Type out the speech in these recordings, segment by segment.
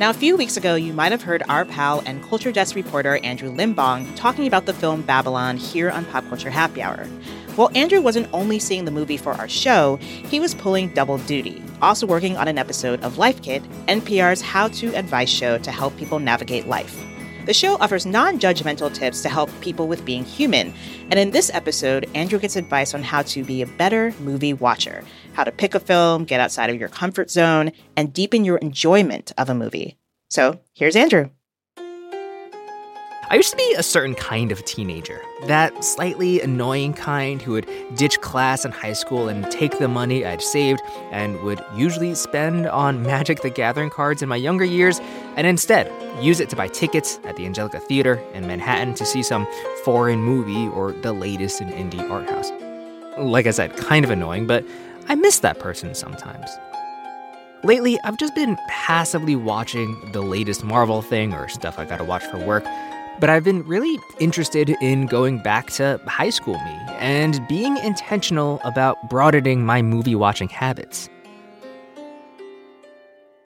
Now, a few weeks ago, you might have heard our pal and Culture Desk reporter Andrew Limbong talking about the film Babylon here on Pop Culture Happy Hour. Well, Andrew wasn't only seeing the movie for our show, he was pulling double duty, also working on an episode of Life Kit, NPR's how-to advice show to help people navigate life. The show offers non-judgmental tips to help people with being human. And in this episode, Andrew gets advice on how to be a better movie watcher, how to pick a film, get outside of your comfort zone, and deepen your enjoyment of a movie. So here's Andrew. I used to be a certain kind of teenager, that slightly annoying kind who would ditch class in high school and take the money I'd saved and would usually spend on Magic the Gathering cards in my younger years and instead use it to buy tickets at the Angelica Theater in Manhattan to see some foreign movie or the latest in indie art house. Like I said, kind of annoying, but I miss that person sometimes. Lately, I've just been passively watching the latest Marvel thing or stuff I gotta watch for work. But I've been really interested in going back to high school me and being intentional about broadening my movie-watching habits.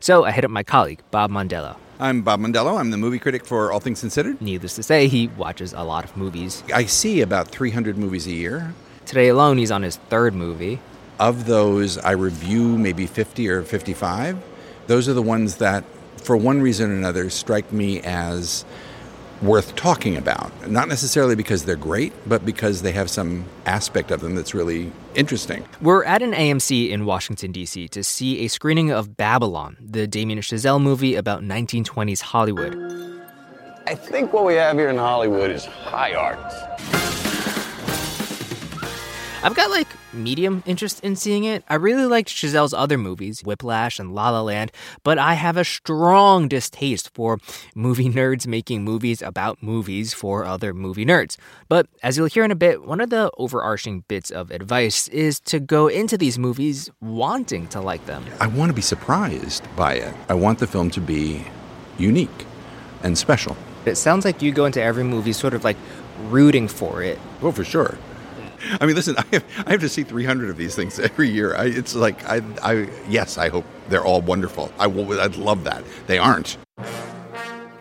So I hit up my colleague, Bob Mondello. I'm Bob Mondello. I'm the movie critic for All Things Considered. Needless to say, he watches a lot of movies. I see about 300 movies a year. Today alone, he's on his third movie. Of those, I review maybe 50 or 55. Those are the ones that, for one reason or another, strike me as worth talking about. Not necessarily because they're great, but because they have some aspect of them that's really interesting. We're at an AMC in Washington, D.C. to see a screening of Babylon, the Damien Chazelle movie about 1920s Hollywood. I think what we have here in Hollywood is high art. I've got, medium interest in seeing it. I really liked Chazelle's other movies, Whiplash and La La Land, but I have a strong distaste for movie nerds making movies about movies for other movie nerds. But as you'll hear in a bit, one of the overarching bits of advice is to go into these movies wanting to like them. I want to be surprised by it. I want the film to be unique and special. It sounds like you go into every movie sort of rooting for it. Oh, for sure. I mean, listen, I have to see 300 of these things every year. I hope they're all wonderful. I'd love that. They aren't.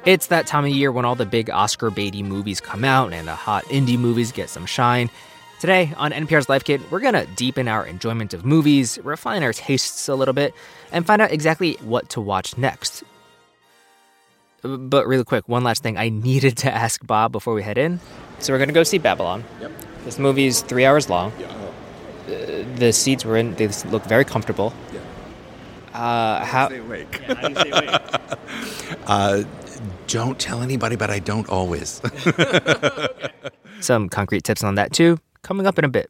It's that time of year when all the big Oscar baity movies come out and the hot indie movies get some shine. Today on NPR's Life Kit, we're going to deepen our enjoyment of movies, refine our tastes a little bit, and find out exactly what to watch next. But really quick, one last thing I needed to ask Bob before we head in. So we're going to go see Babylon. Yep. This movie is 3 hours long. Yeah. The seats we're in, they look very comfortable. Yeah. How do you stay awake? Yeah, how do you stay awake? Don't tell anybody, but I don't always. Okay. Some concrete tips on that, too, coming up in a bit.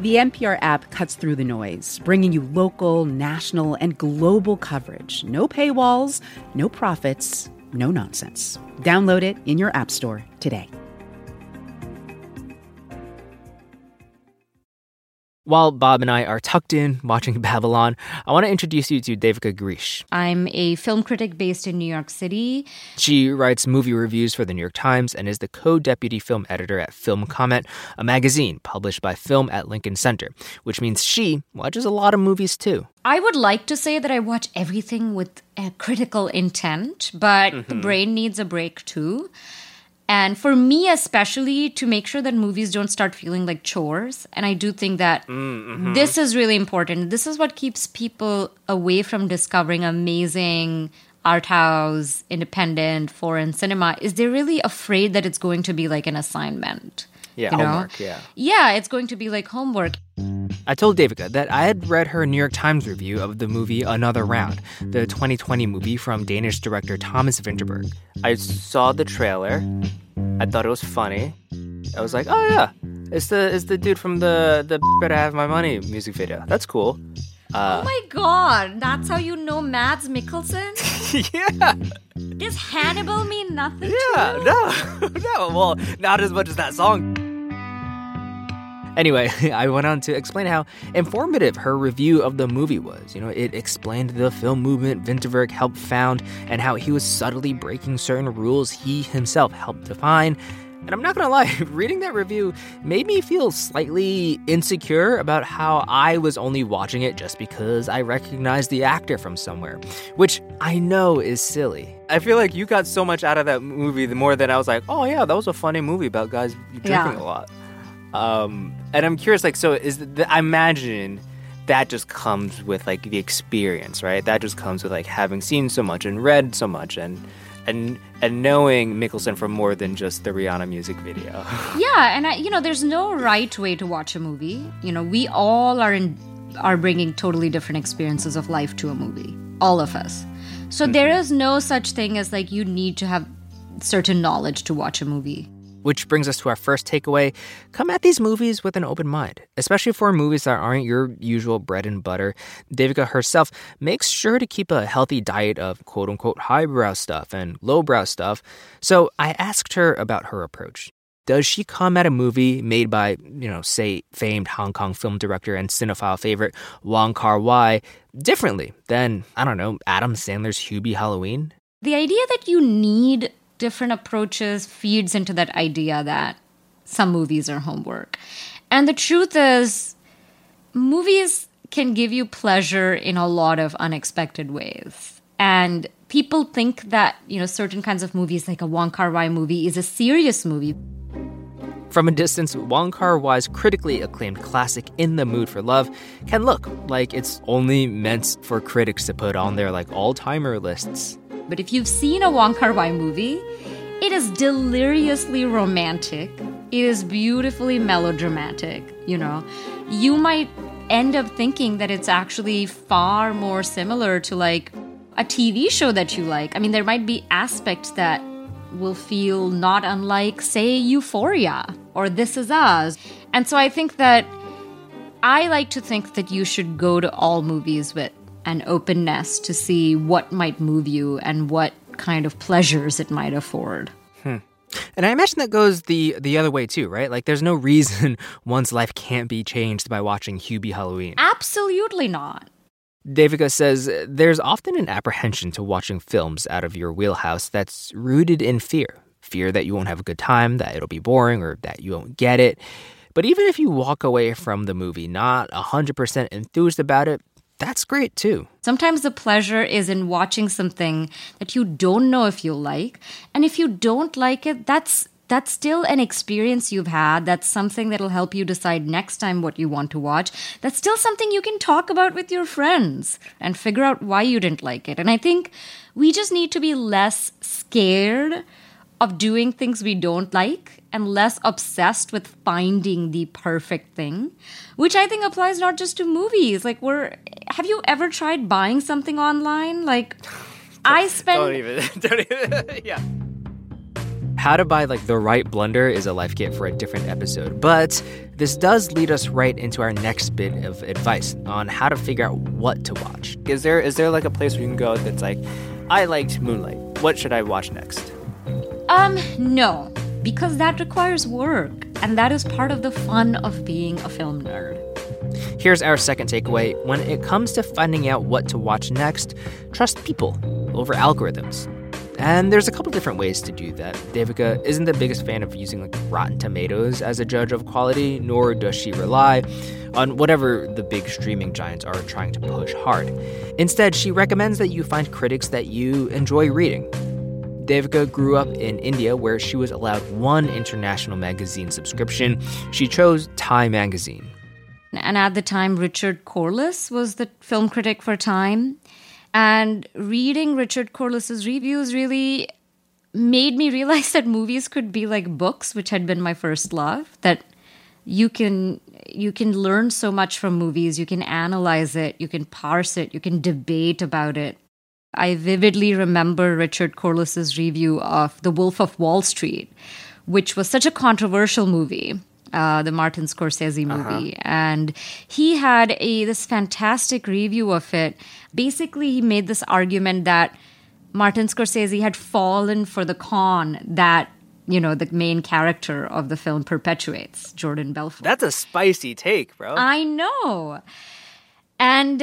The NPR app cuts through the noise, bringing you local, national, and global coverage. No paywalls, no profits, no nonsense. Download it in your app store today. While Bob and I are tucked in watching Babylon, I want to introduce you to Devika Girish. I'm a film critic based in New York City. She writes movie reviews for the New York Times and is the co-deputy film editor at Film Comment, a magazine published by Film at Lincoln Center, which means she watches a lot of movies too. I would like to say that I watch everything with a critical intent, but the brain needs a break too. And for me especially, to make sure that movies don't start feeling like chores. And I do think that this is really important. This is what keeps people away from discovering amazing art house, independent, foreign cinema, is they're really afraid that it's going to be like an assignment. Yeah, you know? Homework, yeah. Yeah, it's going to be like homework. I told Devika that I had read her New York Times review of the movie Another Round, the 2020 movie from Danish director Thomas Vinterberg. I saw the trailer. I thought it was funny. I was like, oh, yeah, it's the dude from the Better Have My Money music video. That's cool. Oh, my God. That's how you know Mads Mikkelsen? Yeah. Does Hannibal mean nothing to you? Yeah, no. Well, not as much as that song. Anyway, I went on to explain how informative her review of the movie was. You know, it explained the film movement Vinterberg helped found and how he was subtly breaking certain rules he himself helped define. And I'm not going to lie, reading that review made me feel slightly insecure about how I was only watching it just because I recognized the actor from somewhere, which I know is silly. I feel like you got so much out of that movie more than I was like, oh, yeah, that was a funny movie about guys drinking a lot. And I'm curious, like, so is I imagine that just comes with, like, the experience, right? That just comes with, like, having seen so much and read so much and knowing Mikkelsen from more than just the Rihanna music video. Yeah, and, you know, there's no right way to watch a movie. You know, we all are bringing totally different experiences of life to a movie. All of us. So there is no such thing as, like, you need to have certain knowledge to watch a movie. Which brings us to our first takeaway. Come at these movies with an open mind, especially for movies that aren't your usual bread and butter. Devika herself makes sure to keep a healthy diet of quote-unquote highbrow stuff and lowbrow stuff. So I asked her about her approach. Does she come at a movie made by, you know, say, famed Hong Kong film director and cinephile favorite Wong Kar-wai differently than, I don't know, Adam Sandler's Hubie Halloween? The idea that you need different approaches feeds into that idea that some movies are homework. And the truth is, movies can give you pleasure in a lot of unexpected ways. And people think that, you know, certain kinds of movies, like a Wong Kar-wai movie, is a serious movie. From a distance, Wong Kar-wai's critically acclaimed classic In the Mood for Love can look like it's only meant for critics to put on their, like, all-timer lists. But if you've seen a Wong Kar-wai movie, it is deliriously romantic. It is beautifully melodramatic, you know. You might end up thinking that it's actually far more similar to, like, a TV show that you like. I mean, there might be aspects that will feel not unlike, say, Euphoria or This Is Us. And so I think that I like to think that you should go to all movies with an openness to see what might move you and what kind of pleasures it might afford. And I imagine that goes the other way too, right? Like, there's no reason one's life can't be changed by watching Hubie Halloween. Absolutely not. Devika says there's often an apprehension to watching films out of your wheelhouse that's rooted in fear. Fear that you won't have a good time, that it'll be boring, or that you won't get it. But even if you walk away from the movie not 100% enthused about it, that's great, too. Sometimes the pleasure is in watching something that you don't know if you'll like. And if you don't like it, that's still an experience you've had. That's something that'll help you decide next time what you want to watch. That's still something you can talk about with your friends and figure out why you didn't like it. And I think we just need to be less scared of doing things we don't like and less obsessed with finding the perfect thing, which I think applies not just to movies. Like, have you ever tried buying something online? Like, yeah. How to buy, like, the right blender is a life kit for a different episode. But this does lead us right into our next bit of advice on how to figure out what to watch. Is there like a place where you can go that's like, I liked Moonlight. What should I watch next? No. Because that requires work, and that is part of the fun of being a film nerd. Here's our second takeaway. When it comes to finding out what to watch next, trust people over algorithms. And there's a couple different ways to do that. Devika isn't the biggest fan of using, like, Rotten Tomatoes as a judge of quality, nor does she rely on whatever the big streaming giants are trying to push hard. Instead, she recommends that you find critics that you enjoy reading. Devika grew up in India, where she was allowed one international magazine subscription. She chose Time magazine. And at the time, Richard Corliss was the film critic for Time. And reading Richard Corliss's reviews really made me realize that movies could be like books, which had been my first love, that you can learn so much from movies. You can analyze it, you can parse it, you can debate about it. I vividly remember Richard Corliss's review of The Wolf of Wall Street, which was such a controversial movie, the Martin Scorsese movie. And he had this fantastic review of it. Basically, he made this argument that Martin Scorsese had fallen for the con that, you know, the main character of the film perpetuates, Jordan Belfort. That's a spicy take, bro. I know. And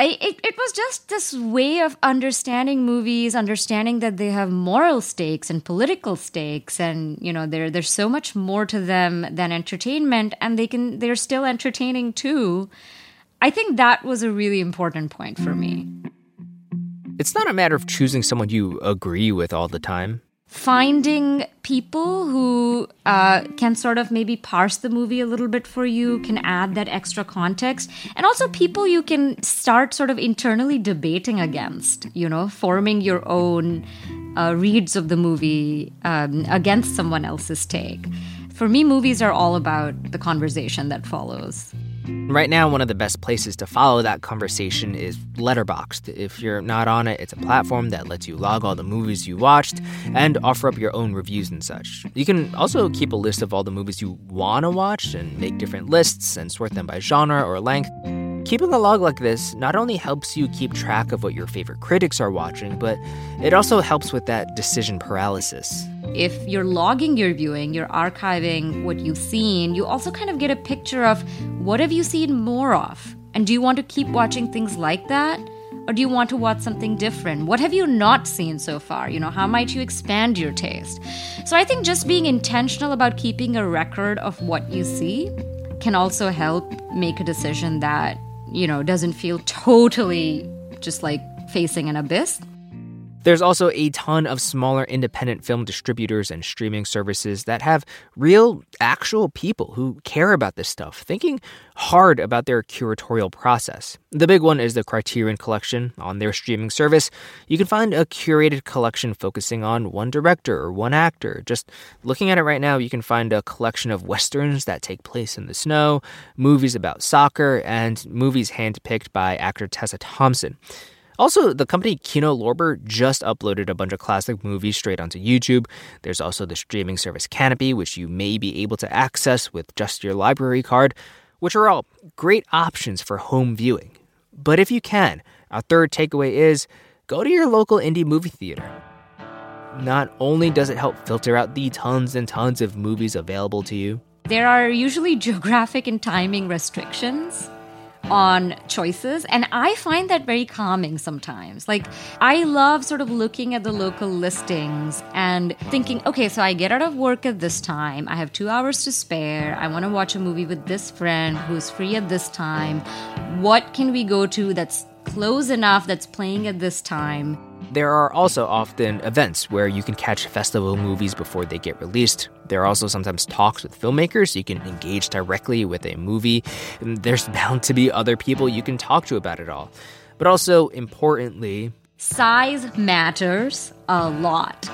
it was just this way of understanding movies, understanding that they have moral stakes and political stakes, and, you know, there's so much more to them than entertainment, and they're still entertaining too. I think that was a really important point for me. It's not a matter of choosing someone you agree with all the time. Finding people who can sort of maybe parse the movie a little bit for you, can add that extra context, and also people you can start sort of internally debating against, you know, forming your own reads of the movie against someone else's take. For me, movies are all about the conversation that follows. Right now, one of the best places to follow that conversation is Letterboxd. If you're not on it, it's a platform that lets you log all the movies you watched and offer up your own reviews and such. You can also keep a list of all the movies you want to watch and make different lists and sort them by genre or length. Keeping a log like this not only helps you keep track of what your favorite critics are watching, but it also helps with that decision paralysis. If you're logging your viewing, you're archiving what you've seen, you also kind of get a picture of what have you seen more of? And do you want to keep watching things like that? Or do you want to watch something different? What have you not seen so far? You know, how might you expand your taste? So I think just being intentional about keeping a record of what you see can also help make a decision that, you know, doesn't feel totally just like facing an abyss. There's also a ton of smaller independent film distributors and streaming services that have real, actual people who care about this stuff, thinking hard about their curatorial process. The big one is the Criterion Collection. On their streaming service, you can find a curated collection focusing on one director or one actor. Just looking at it right now, you can find a collection of westerns that take place in the snow, movies about soccer, and movies handpicked by actor Tessa Thompson. Also, the company Kino Lorber just uploaded a bunch of classic movies straight onto YouTube. There's also the streaming service Kanopy, which you may be able to access with just your library card, which are all great options for home viewing. But if you can, our third takeaway is go to your local indie movie theater. Not only does it help filter out the tons and tons of movies available to you, there are usually geographic and timing restrictions on choices, and I find that very calming sometimes. Like, I love sort of looking at the local listings and thinking, okay, so I get out of work at this time, I have 2 hours to spare, I want to watch a movie with this friend who's free at this time. What can we go to that's close enough, that's playing at this time? There are also often events where you can catch festival movies before they get released. There are also sometimes talks with filmmakers. You can engage directly with a movie. There's bound to be other people you can talk to about it all. But also, importantly, size matters a lot.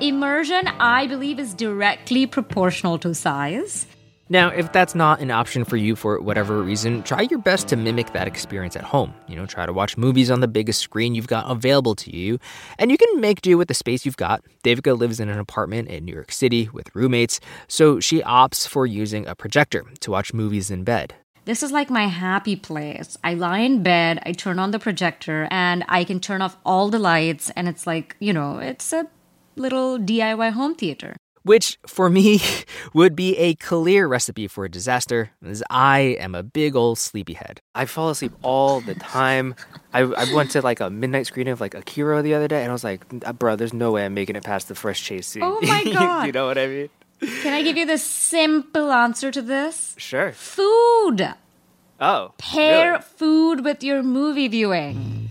Immersion, I believe, is directly proportional to size. Now, if that's not an option for you for whatever reason, try your best to mimic that experience at home. You know, try to watch movies on the biggest screen you've got available to you, and you can make do with the space you've got. Devika lives in an apartment in New York City with roommates, so she opts for using a projector to watch movies in bed. This is like my happy place. I lie in bed, I turn on the projector, and I can turn off all the lights, and it's like, you know, it's a little DIY home theater. Which, for me, would be a clear recipe for a disaster, as I am a big old sleepyhead. I fall asleep all the time. I went to, like, a midnight screening of, like, Akira the other day, and I was like, bro, there's no way I'm making it past the first chase scene. Oh, my God. You know what I mean? Can I give you the simple answer to this? Sure. Food. Oh, pair really? Food with your movie viewing.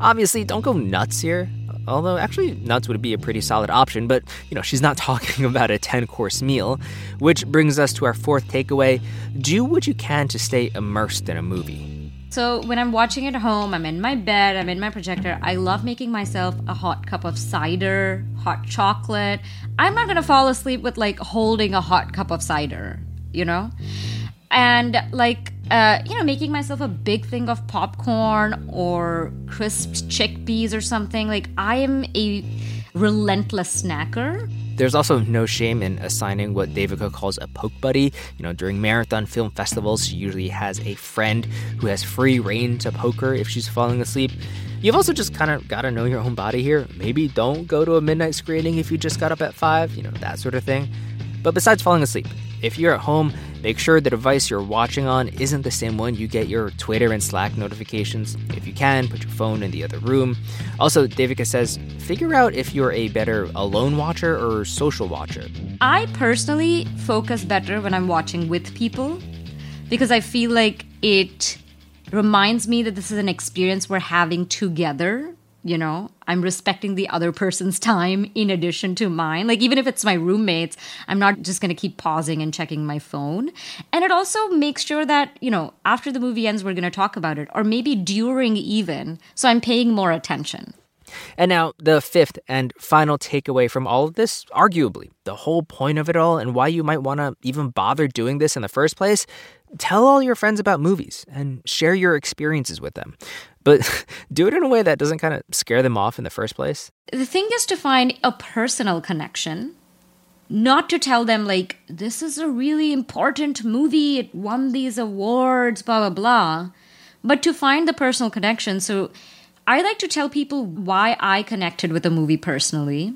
Obviously, don't go nuts here. Although, actually, nuts would be a pretty solid option, but, you know, she's not talking about a 10-course meal. Which brings us to our fourth takeaway. Do what you can to stay immersed in a movie. So when I'm watching it at home, I'm in my bed, I'm in my projector, I love making myself a hot cup of cider, hot chocolate. I'm not going to fall asleep with like holding a hot cup of cider, you know? And like, making myself a big thing of popcorn or crisped chickpeas or something. Like, I am a relentless snacker. There's also no shame in assigning what Devika calls a poke buddy. You know, during marathon film festivals, she usually has a friend who has free rein to poke her if she's falling asleep. You've also just kind of got to know your own body here. Maybe don't go to a midnight screening if you just got up at 5, you know, that sort of thing. But besides falling asleep, if you're at home, make sure the device you're watching on isn't the same one you get your Twitter and Slack notifications. If you can, put your phone in the other room. Also, Devika says, figure out if you're a better alone watcher or social watcher. I personally focus better when I'm watching with people because I feel like it reminds me that this is an experience we're having together. You know, I'm respecting the other person's time in addition to mine. Like, even if it's my roommates, I'm not just going to keep pausing and checking my phone. And it also makes sure that, you know, after the movie ends, we're going to talk about it, or maybe during even. So I'm paying more attention. And now the fifth and final takeaway from all of this, arguably the whole point of it all and why you might want to even bother doing this in the first place, tell all your friends about movies and share your experiences with them. But do it in a way that doesn't kind of scare them off in the first place. The thing is to find a personal connection, not to tell them like, this is a really important movie, it won these awards, blah, blah, blah, but to find the personal connection. So I like to tell people why I connected with a movie personally,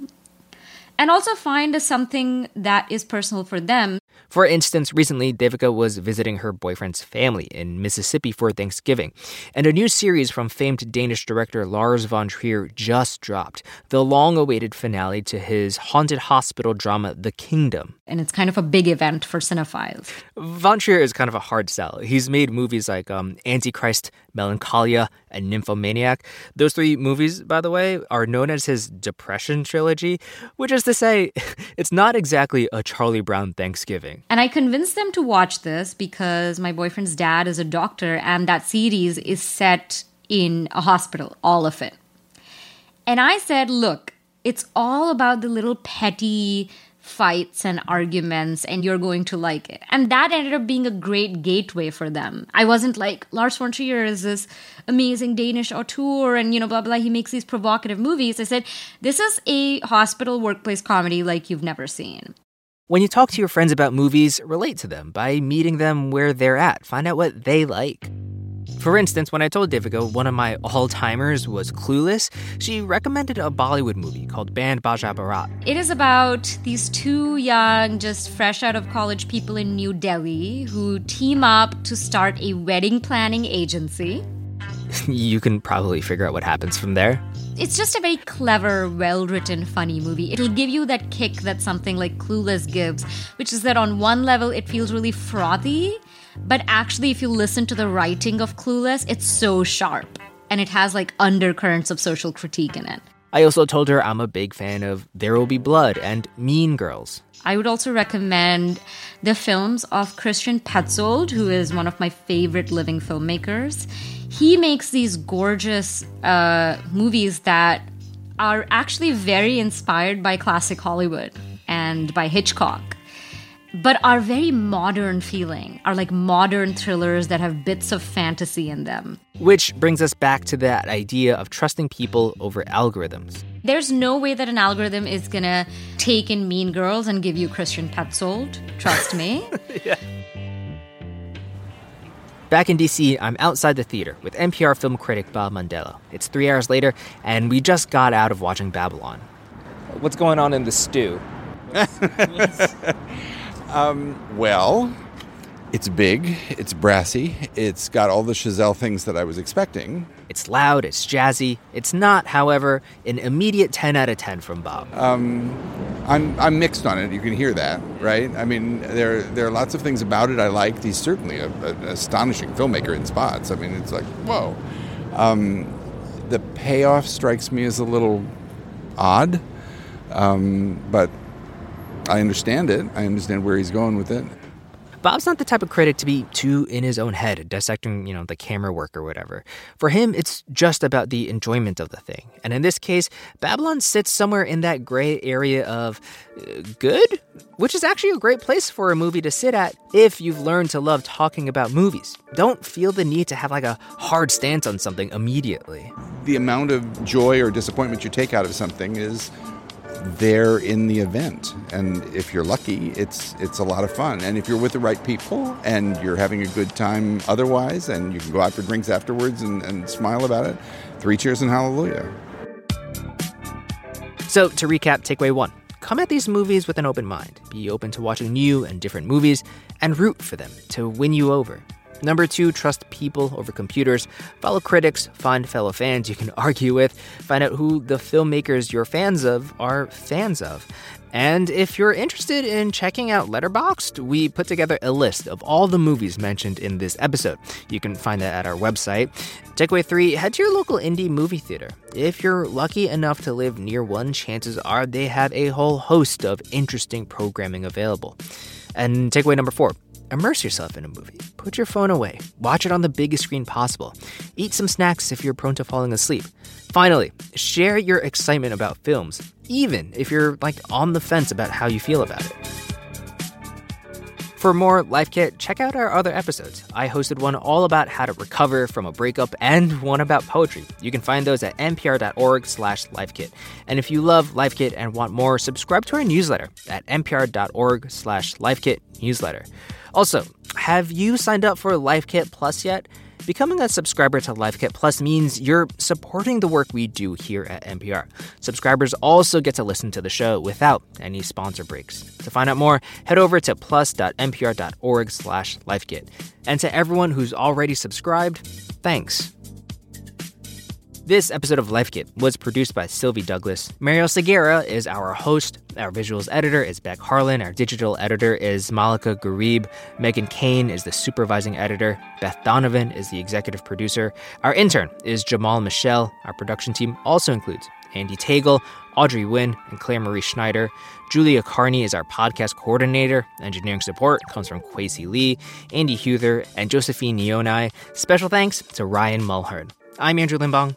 and also find something that is personal for them. For instance, recently, Devika was visiting her boyfriend's family in Mississippi for Thanksgiving, and a new series from famed Danish director Lars von Trier just dropped, the long-awaited finale to his haunted hospital drama, The Kingdom. And it's kind of a big event for cinephiles. Von Trier is kind of a hard sell. He's made movies like Antichrist, Melancholia, and Nymphomaniac. Those three movies, by the way, are known as his Depression trilogy, which is to say, it's not exactly a Charlie Brown Thanksgiving. And I convinced them to watch this because my boyfriend's dad is a doctor, and that series is set in a hospital, all of it. And I said, look, it's all about the little petty fights and arguments, and you're going to like it. And that ended up being a great gateway for them. I wasn't like, Lars von Trier is this amazing Danish auteur and, you know, blah, blah, he makes these provocative movies. I said, this is a hospital workplace comedy like you've never seen. When you talk to your friends about movies, relate to them by meeting them where they're at. Find out what they like. For instance, when I told Devika one of my all-timers was Clueless, she recommended a Bollywood movie called Band Baja Barat. It is about these two young, just fresh out of college people in New Delhi who team up to start a wedding planning agency. You can probably figure out what happens from there. It's just a very clever, well-written, funny movie. It'll give you that kick that something like Clueless gives, which is that on one level, it feels really frothy, but actually, if you listen to the writing of Clueless, it's so sharp, and it has, like, undercurrents of social critique in it. I also told her I'm a big fan of There Will Be Blood and Mean Girls. I would also recommend the films of Christian Petzold, who is one of my favorite living filmmakers. He makes these gorgeous movies that are actually very inspired by classic Hollywood and by Hitchcock, but are very modern feeling, are like modern thrillers that have bits of fantasy in them. Which brings us back to that idea of trusting people over algorithms. There's no way that an algorithm is going to take in Mean Girls and give you Christian Petzold. Trust me. Yeah. Back in D.C., I'm outside the theater with NPR film critic Bob Mondello. It's 3 hours later, and we just got out of watching Babylon. What's going on in the stew? Well, it's big, it's brassy, it's got all the Chazelle things that I was expecting. It's loud, it's jazzy. It's not, however, an immediate 10 out of 10 from Bob. I'm mixed on it. You can hear that, right? I mean, there are lots of things about it I liked. He's certainly an astonishing filmmaker in spots. I mean, it's like, whoa. The payoff strikes me as a little odd, but I understand it. I understand where he's going with it. Bob's not the type of critic to be too in his own head, dissecting, the camera work or whatever. For him, it's just about the enjoyment of the thing. And in this case, Babylon sits somewhere in that gray area of good, which is actually a great place for a movie to sit at if you've learned to love talking about movies. Don't feel the need to have like a hard stance on something immediately. The amount of joy or disappointment you take out of something is there in the event. And if you're lucky, it's a lot of fun. And if you're with the right people and you're having a good time otherwise, and you can go out for drinks afterwards and smile about it, three cheers and hallelujah. So to recap, takeaway one, come at these movies with an open mind. Be open to watching new and different movies and root for them to win you over. Number two, trust people over computers. Follow critics, find fellow fans you can argue with, find out who the filmmakers you're fans of are fans of. And if you're interested in checking out Letterboxd, we put together a list of all the movies mentioned in this episode. You can find that at our website. Takeaway three, head to your local indie movie theater. If you're lucky enough to live near one, chances are they have a whole host of interesting programming available. And takeaway number four, immerse yourself in a movie. Put your phone away. Watch it on the biggest screen possible. Eat some snacks if you're prone to falling asleep. Finally, share your excitement about films, even if you're on the fence about how you feel about it. For more Life Kit, check out our other episodes. I hosted one all about how to recover from a breakup and one about poetry. You can find those at npr.org/lifekit. And if you love Life Kit and want more, subscribe to our newsletter at npr.org/lifekitnewsletter. Also, have you signed up for Life Kit Plus yet? Becoming a subscriber to Life Kit Plus means you're supporting the work we do here at NPR. Subscribers also get to listen to the show without any sponsor breaks. To find out more, head over to plus.npr.org/lifekit. And to everyone who's already subscribed, thanks. This episode of Life Kit was produced by Sylvie Douglas. Mario Segura is our host. Our visuals editor is Beck Harlan. Our digital editor is Malika Garib. Megan Kane is the supervising editor. Beth Donovan is the executive producer. Our intern is Jamal Michelle. Our production team also includes Andy Tagle, Audrey Wynn, and Claire Marie Schneider. Julia Carney is our podcast coordinator. Engineering support comes from Kwesi Lee, Andy Huther, and Josephine Neonai. Special thanks to Ryan Mulhern. I'm Andrew Limbong.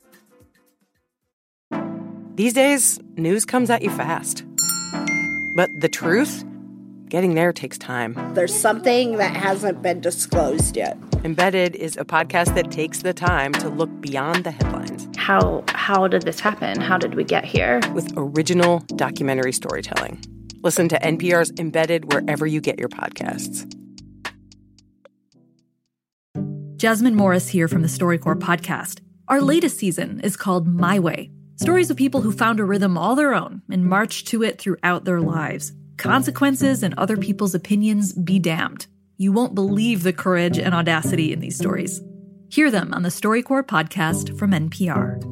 These days, news comes at you fast. But the truth? Getting there takes time. There's something that hasn't been disclosed yet. Embedded is a podcast that takes the time to look beyond the headlines. How did this happen? How did we get here? With original documentary storytelling. Listen to NPR's Embedded wherever you get your podcasts. Jasmine Morris here from the StoryCorps podcast. Our latest season is called My Way. Stories of people who found a rhythm all their own and marched to it throughout their lives. Consequences and other people's opinions be damned. You won't believe the courage and audacity in these stories. Hear them on the StoryCorps podcast from NPR.